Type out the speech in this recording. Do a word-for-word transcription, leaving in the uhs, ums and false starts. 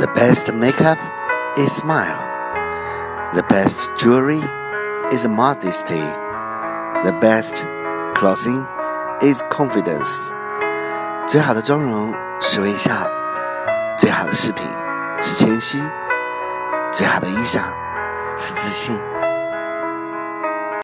The best makeup is smile. The best jewelry is modesty. The best clothing is confidence. 最好的妆容是微笑，最好的饰品是谦虚，最好的衣裳是自信。